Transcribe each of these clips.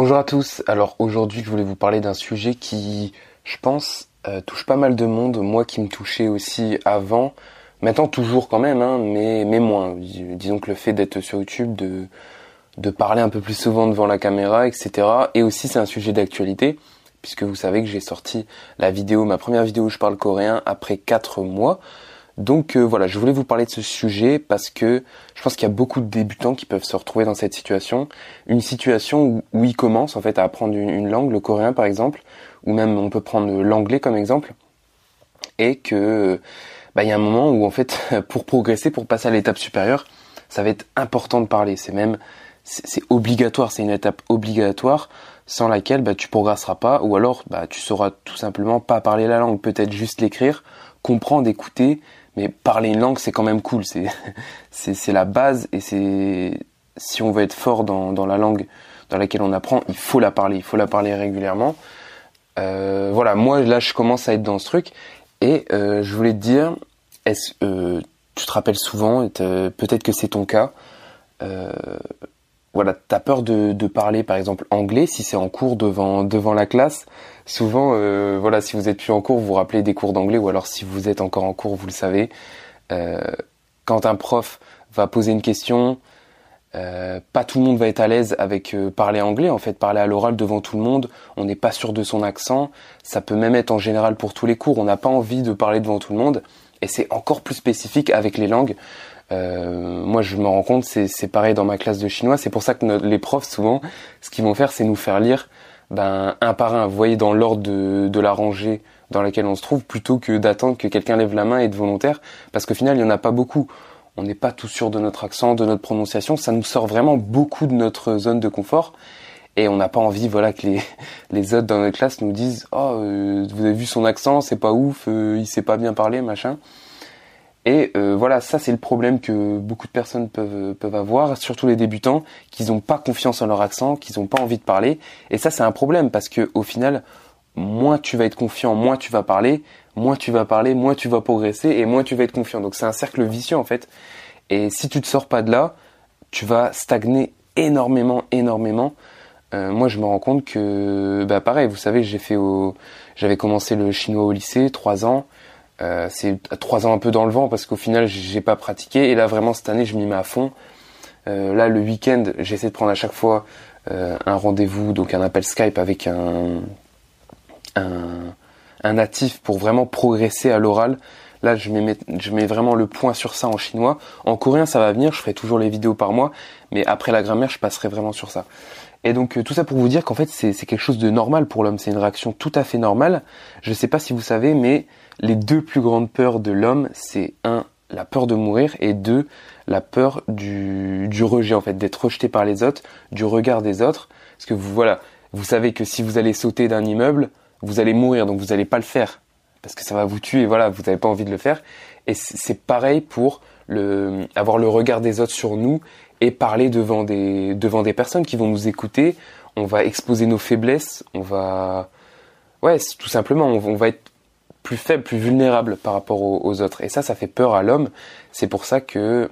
Bonjour à tous, alors aujourd'hui je voulais vous parler d'un sujet qui, je pense, touche pas mal de monde, moi qui me touchais aussi avant, maintenant toujours quand même, hein, mais moins. Disons que le fait d'être sur YouTube, de parler un peu plus souvent devant la caméra, etc. Et aussi c'est un sujet d'actualité, puisque vous savez que j'ai sorti ma première vidéo où je parle coréen après 4 mois. Donc voilà, je voulais vous parler de ce sujet parce que je pense qu'il y a beaucoup de débutants qui peuvent se retrouver dans cette situation. Une situation où ils commencent en fait à apprendre une langue, le coréen par exemple, ou même on peut prendre l'anglais comme exemple, et que il y a un moment où en fait pour progresser, pour passer à l'étape supérieure, ça va être important de parler. C'est obligatoire, c'est une étape obligatoire sans laquelle tu progresseras pas, ou alors tu sauras tout simplement pas parler la langue, peut-être juste l'écrire, comprendre, écouter. Mais parler une langue, c'est quand même cool, c'est la base, et si on veut être fort dans la langue dans laquelle on apprend, il faut la parler régulièrement. Voilà, moi là je commence à être dans ce truc, et je voulais te dire, tu te rappelles souvent, et peut-être que c'est ton cas, voilà, t'as peur de parler par exemple anglais si c'est en cours devant la classe. Souvent, voilà, si vous êtes plus en cours, vous vous rappelez des cours d'anglais, ou alors si vous êtes encore en cours, vous le savez. Quand un prof va poser une question, pas tout le monde va être à l'aise avec parler anglais. En fait, parler à l'oral devant tout le monde, on n'est pas sûr de son accent. Ça peut même être en général pour tous les cours. On n'a pas envie de parler devant tout le monde, et c'est encore plus spécifique avec les langues. Moi je me rends compte, c'est pareil dans ma classe de chinois, c'est pour ça que les profs souvent, ce qu'ils vont faire, c'est nous faire lire un par un, vous voyez, dans l'ordre de la rangée dans laquelle on se trouve, plutôt que d'attendre que quelqu'un lève la main et être volontaire, parce qu'au final il n'y en a pas beaucoup, on n'est pas tous sûrs de notre accent, de notre prononciation, ça nous sort vraiment beaucoup de notre zone de confort, et on n'a pas envie, voilà, que les autres dans notre classe nous disent « Oh, vous avez vu son accent, c'est pas ouf, il sait pas bien parler, machin ». Et voilà, ça c'est le problème que beaucoup de personnes peuvent avoir, surtout les débutants, qu'ils n'ont pas confiance en leur accent, qu'ils n'ont pas envie de parler. Et ça c'est un problème, parce que au final, moins tu vas être confiant, moins tu vas parler, moins tu vas progresser et moins tu vas être confiant. Donc c'est un cercle vicieux en fait. Et si tu te sors pas de là, tu vas stagner énormément. Moi je me rends compte que, pareil, vous savez, j'avais commencé le chinois au lycée, 3 ans. C'est 3 ans un peu dans le vent, parce qu'au final j'ai pas pratiqué, et là vraiment cette année je m'y mets à fond. Là le week-end j'essaie de prendre à chaque fois un rendez-vous, donc un appel Skype avec un natif pour vraiment progresser à l'oral. Là je mets vraiment le point sur ça en chinois. En coréen ça va venir, je ferai toujours les vidéos par mois, mais après la grammaire je passerai vraiment sur ça. Et donc tout ça pour vous dire qu'en fait c'est quelque chose de normal pour l'homme, c'est une réaction tout à fait normale. Je sais pas si vous savez, mais les 2 plus grandes peurs de l'homme, c'est 1, la peur de mourir, et 2, la peur du rejet, en fait, d'être rejeté par les autres, du regard des autres. Parce que vous savez que si vous allez sauter d'un immeuble, vous allez mourir, donc vous n'allez pas le faire, parce que ça va vous tuer, voilà, vous n'avez pas envie de le faire. Et c'est pareil pour avoir le regard des autres sur nous, et parler devant des personnes qui vont nous écouter. On va exposer nos faiblesses, tout simplement, on va être plus faible, plus vulnérable par rapport aux autres. Et ça fait peur à l'homme. C'est pour ça que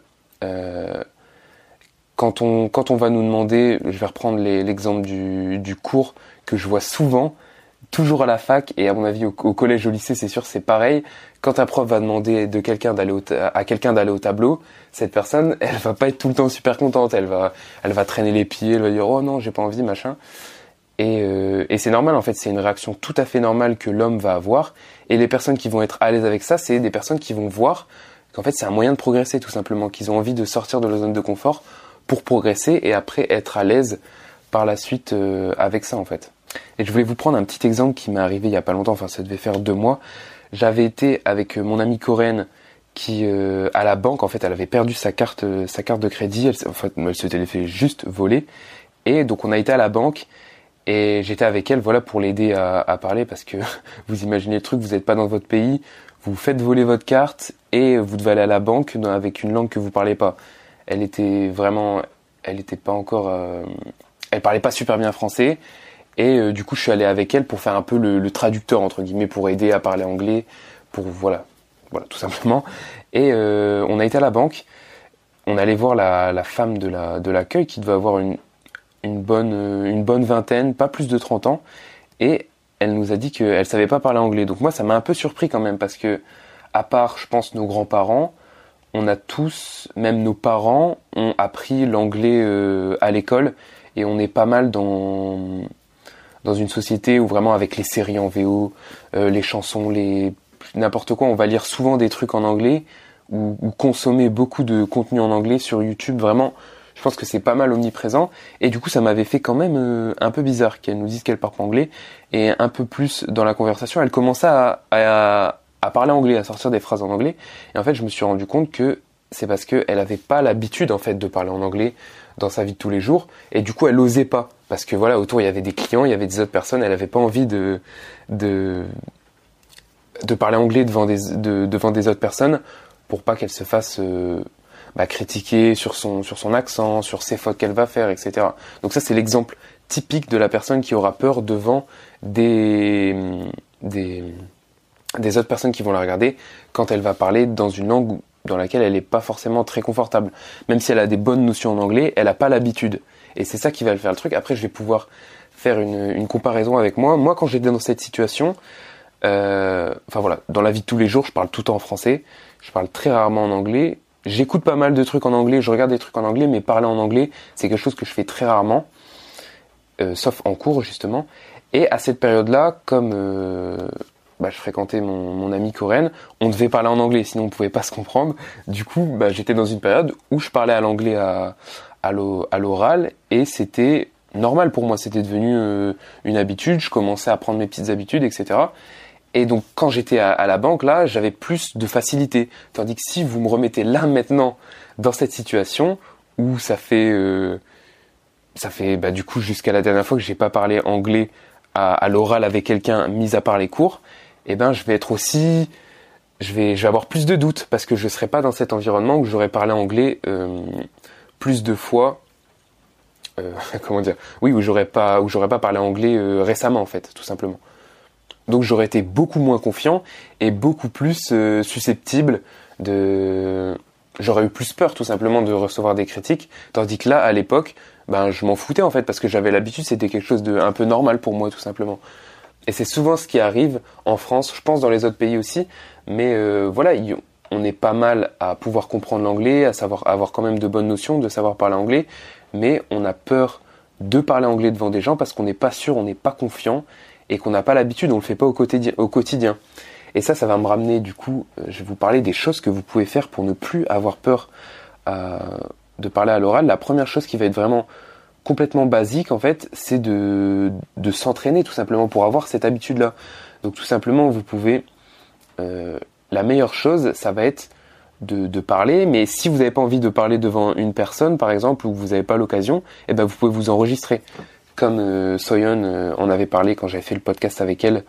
quand on va nous demander, je vais reprendre l'exemple du cours que je vois souvent, toujours à la fac, et à mon avis au collège, au lycée, c'est sûr, c'est pareil. Quand un prof va demander à quelqu'un d'aller au tableau, cette personne, elle va pas être tout le temps super contente. Elle va traîner les pieds, elle va dire « Oh non, j'ai pas envie, machin ». Et c'est normal en fait, c'est une réaction tout à fait normale que l'homme va avoir, et les personnes qui vont être à l'aise avec ça, c'est des personnes qui vont voir qu'en fait c'est un moyen de progresser tout simplement, qu'ils ont envie de sortir de leur zone de confort pour progresser, et après être à l'aise par la suite avec ça en fait. Et je voulais vous prendre un petit exemple qui m'est arrivé il y a pas longtemps, enfin ça devait faire 2 mois, j'avais été avec mon amie coréenne qui à la banque, en fait elle avait perdu sa carte de crédit, elle s'était fait juste voler, et donc on a été à la banque. Et j'étais avec elle, voilà, pour l'aider à parler, parce que vous imaginez le truc, vous n'êtes pas dans votre pays, vous faites voler votre carte et vous devez aller à la banque avec une langue que vous parlez pas. Elle parlait pas super bien français, et du coup je suis allé avec elle pour faire un peu le traducteur entre guillemets, pour aider à parler anglais, pour voilà tout simplement. Et on a été à la banque, on allait voir la femme de l'accueil qui devait avoir une une bonne vingtaine, pas plus de 30 ans, et elle nous a dit qu'elle savait pas parler anglais. Donc moi, ça m'a un peu surpris quand même, parce que, à part, je pense, nos grands-parents, on a tous, même nos parents, ont appris l'anglais à l'école, et on est pas mal dans une société où vraiment avec les séries en VO, les chansons, n'importe quoi, on va lire souvent des trucs en anglais, ou consommer beaucoup de contenu en anglais sur YouTube, vraiment... Je pense que c'est pas mal omniprésent. Et du coup, ça m'avait fait quand même un peu bizarre qu'elle nous dise qu'elle parle pas anglais. Et un peu plus dans la conversation, elle commença à parler anglais, à sortir des phrases en anglais. Et en fait, je me suis rendu compte que c'est parce qu'elle avait pas l'habitude, en fait, de parler en anglais dans sa vie de tous les jours. Et du coup, elle osait pas. Parce que voilà, autour, il y avait des clients, il y avait des autres personnes. Elle avait pas envie de parler anglais devant des autres personnes pour pas qu'elle se fasse... critiquer sur son accent, sur ses fautes qu'elle va faire, etc. Donc ça, c'est l'exemple typique de la personne qui aura peur devant des autres personnes qui vont la regarder quand elle va parler dans une langue dans laquelle elle n'est pas forcément très confortable. Même si elle a des bonnes notions en anglais, elle n'a pas l'habitude. Et c'est ça qui va le faire le truc. Après, je vais pouvoir faire une comparaison avec moi. Moi, quand j'étais dans cette situation, dans la vie de tous les jours, je parle tout le temps en français. Je parle très rarement en anglais. J'écoute pas mal de trucs en anglais, je regarde des trucs en anglais, mais parler en anglais, c'est quelque chose que je fais très rarement, sauf en cours justement. Et à cette période-là, comme je fréquentais mon ami Corinne, on devait parler en anglais, sinon on ne pouvait pas se comprendre. Du coup, j'étais dans une période où je parlais à l'anglais à l'oral, et c'était normal pour moi, c'était devenu une habitude, je commençais à prendre mes petites habitudes, etc. Et donc, quand j'étais à la banque, là, j'avais plus de facilité. Tandis que si vous me remettez là, maintenant, dans cette situation où ça fait du coup, jusqu'à la dernière fois que j'ai pas parlé anglais à l'oral avec quelqu'un, mis à part les cours, je vais être aussi... Je vais avoir plus de doutes parce que je serai pas dans cet environnement où j'aurais parlé anglais plus de fois... où j'aurais pas parlé anglais récemment, en fait, tout simplement. Donc j'aurais été beaucoup moins confiant et beaucoup plus susceptible de... J'aurais eu plus peur tout simplement de recevoir des critiques, tandis que là, à l'époque, je m'en foutais en fait parce que j'avais l'habitude, c'était quelque chose de un peu normal pour moi tout simplement. Et c'est souvent ce qui arrive en France, je pense dans les autres pays aussi, mais on est pas mal à pouvoir comprendre l'anglais, à avoir quand même de bonnes notions, de savoir parler anglais, mais on a peur de parler anglais devant des gens parce qu'on n'est pas sûr, on n'est pas confiant, et qu'on n'a pas l'habitude, on le fait pas au quotidien. Et ça va me ramener, du coup, je vais vous parler des choses que vous pouvez faire pour ne plus avoir peur de parler à l'oral. La première chose qui va être vraiment complètement basique, en fait, c'est de s'entraîner, tout simplement, pour avoir cette habitude-là. Donc, tout simplement, vous pouvez... la meilleure chose, ça va être de parler, mais si vous n'avez pas envie de parler devant une personne, par exemple, ou que vous n'avez pas l'occasion, vous pouvez vous enregistrer. Comme Soyeon en avait parlé quand j'avais fait le podcast avec elle,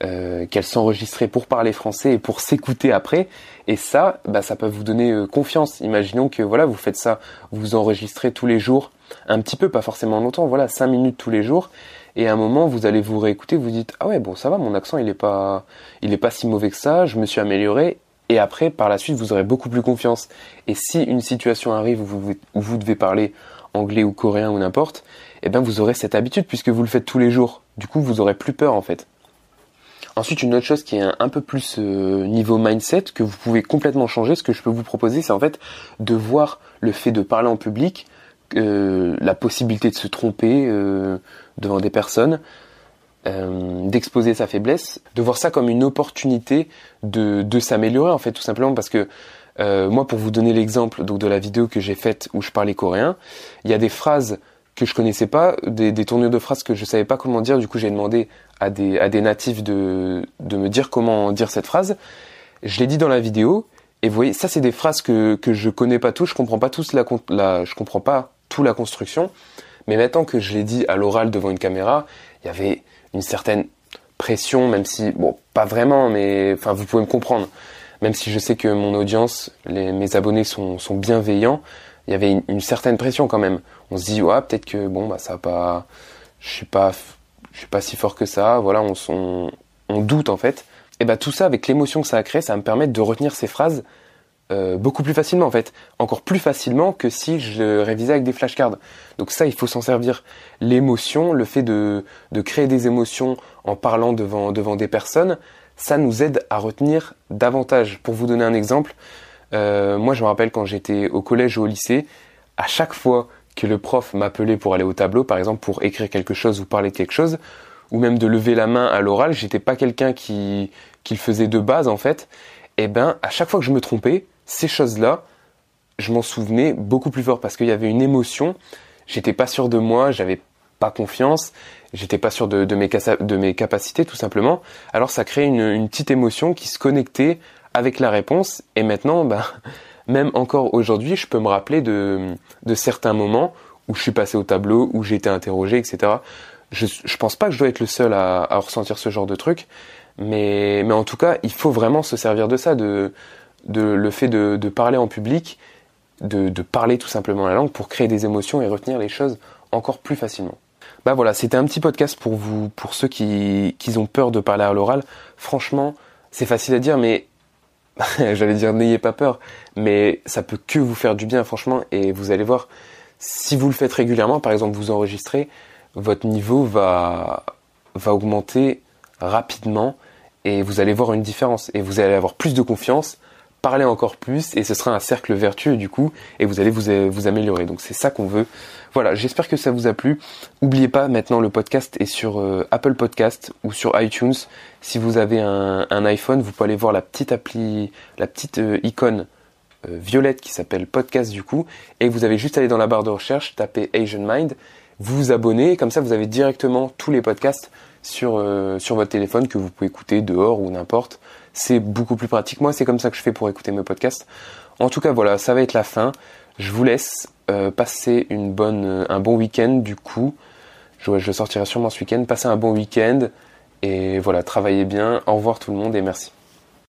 qu'elle s'enregistrait pour parler français et pour s'écouter après. Et ça, ça peut vous donner confiance. Imaginons que vous faites ça, vous vous enregistrez tous les jours, un petit peu, pas forcément longtemps, 5 minutes tous les jours. Et à un moment, vous allez vous réécouter, vous dites « Ah ouais, bon, ça va, mon accent, il est pas si mauvais que ça, je me suis amélioré. » Et après, par la suite, vous aurez beaucoup plus confiance. Et si une situation arrive où vous devez parler anglais ou coréen ou n'importe, vous aurez cette habitude puisque vous le faites tous les jours. Du coup, vous aurez plus peur en fait. Ensuite, une autre chose qui est un peu plus niveau mindset, que vous pouvez complètement changer, ce que je peux vous proposer, c'est en fait de voir le fait de parler en public, la possibilité de se tromper devant des personnes, d'exposer sa faiblesse, de voir ça comme une opportunité de s'améliorer en fait, tout simplement parce que moi, pour vous donner l'exemple donc de la vidéo que j'ai faite où je parlais coréen, il y a des phrases que je connaissais pas, des tournures de phrases que je savais pas comment dire. Du coup, j'ai demandé à des natifs de me dire comment dire cette phrase. Je l'ai dit dans la vidéo. Et vous voyez, ça, c'est des phrases que je connais pas tout. Je comprends pas tous je comprends pas tout la construction. Mais maintenant que je l'ai dit à l'oral devant une caméra, il y avait une certaine pression, même si, bon, pas vraiment, mais enfin, vous pouvez me comprendre. Même si je sais que mon audience, mes abonnés sont bienveillants, il y avait une certaine pression quand même. On se dit, ouais, peut-être que ça va pas, je suis pas si fort que ça. Voilà, on doute en fait. Et tout ça, avec l'émotion que ça a créé, ça va me permettre de retenir ces phrases beaucoup plus facilement en fait, encore plus facilement que si je révisais avec des flashcards. Donc ça, il faut s'en servir. L'émotion, le fait de créer des émotions en parlant devant des personnes, ça nous aide à retenir davantage. Pour vous donner un exemple, moi je me rappelle quand j'étais au collège ou au lycée, à chaque fois que le prof m'appelait pour aller au tableau, par exemple pour écrire quelque chose ou parler de quelque chose, ou même de lever la main à l'oral, j'étais pas quelqu'un qui le faisait de base en fait, et ben à chaque fois que je me trompais, ces choses-là, je m'en souvenais beaucoup plus fort parce qu'il y avait une émotion, j'étais pas sûr de moi, j'avais pas confiance, j'étais pas sûr de mes capacités tout simplement, alors ça créait une petite émotion qui se connectait avec la réponse, et maintenant, ben, même encore aujourd'hui, je peux me rappeler de certains moments où je suis passé au tableau, où j'ai été interrogé, etc. Je pense pas que je dois être le seul à ressentir ce genre de truc, mais en tout cas, il faut vraiment se servir de ça, de le fait de parler en public, de parler tout simplement la langue pour créer des émotions et retenir les choses encore plus facilement. Bah voilà, c'était un petit podcast pour vous, pour ceux qui ont peur de parler à l'oral. Franchement, c'est facile à dire, mais j'allais dire n'ayez pas peur, mais ça peut que vous faire du bien franchement, et vous allez voir, si vous le faites régulièrement, par exemple vous enregistrez, votre niveau va augmenter rapidement et vous allez voir une différence et vous allez avoir plus de confiance, parler encore plus, et ce sera un cercle vertueux du coup, et vous allez vous améliorer. Donc c'est ça qu'on veut. Voilà, j'espère que ça vous a plu. N'oubliez pas, maintenant le podcast est sur Apple Podcast ou sur iTunes. Si vous avez un iPhone, vous pouvez aller voir la petite appli, la petite icône violette qui s'appelle Podcast du coup, et vous avez juste à aller dans la barre de recherche, taper Asian Mind, vous vous abonnez, comme ça vous avez directement tous les podcasts sur votre téléphone que vous pouvez écouter dehors ou n'importe. C'est beaucoup plus pratique. Moi, c'est comme ça que je fais pour écouter mes podcasts. En tout cas, voilà, ça va être la fin. Je vous laisse passer un bon week-end du coup. Je sortirai sûrement ce week-end. Passez un bon week-end et voilà, travaillez bien. Au revoir tout le monde et merci.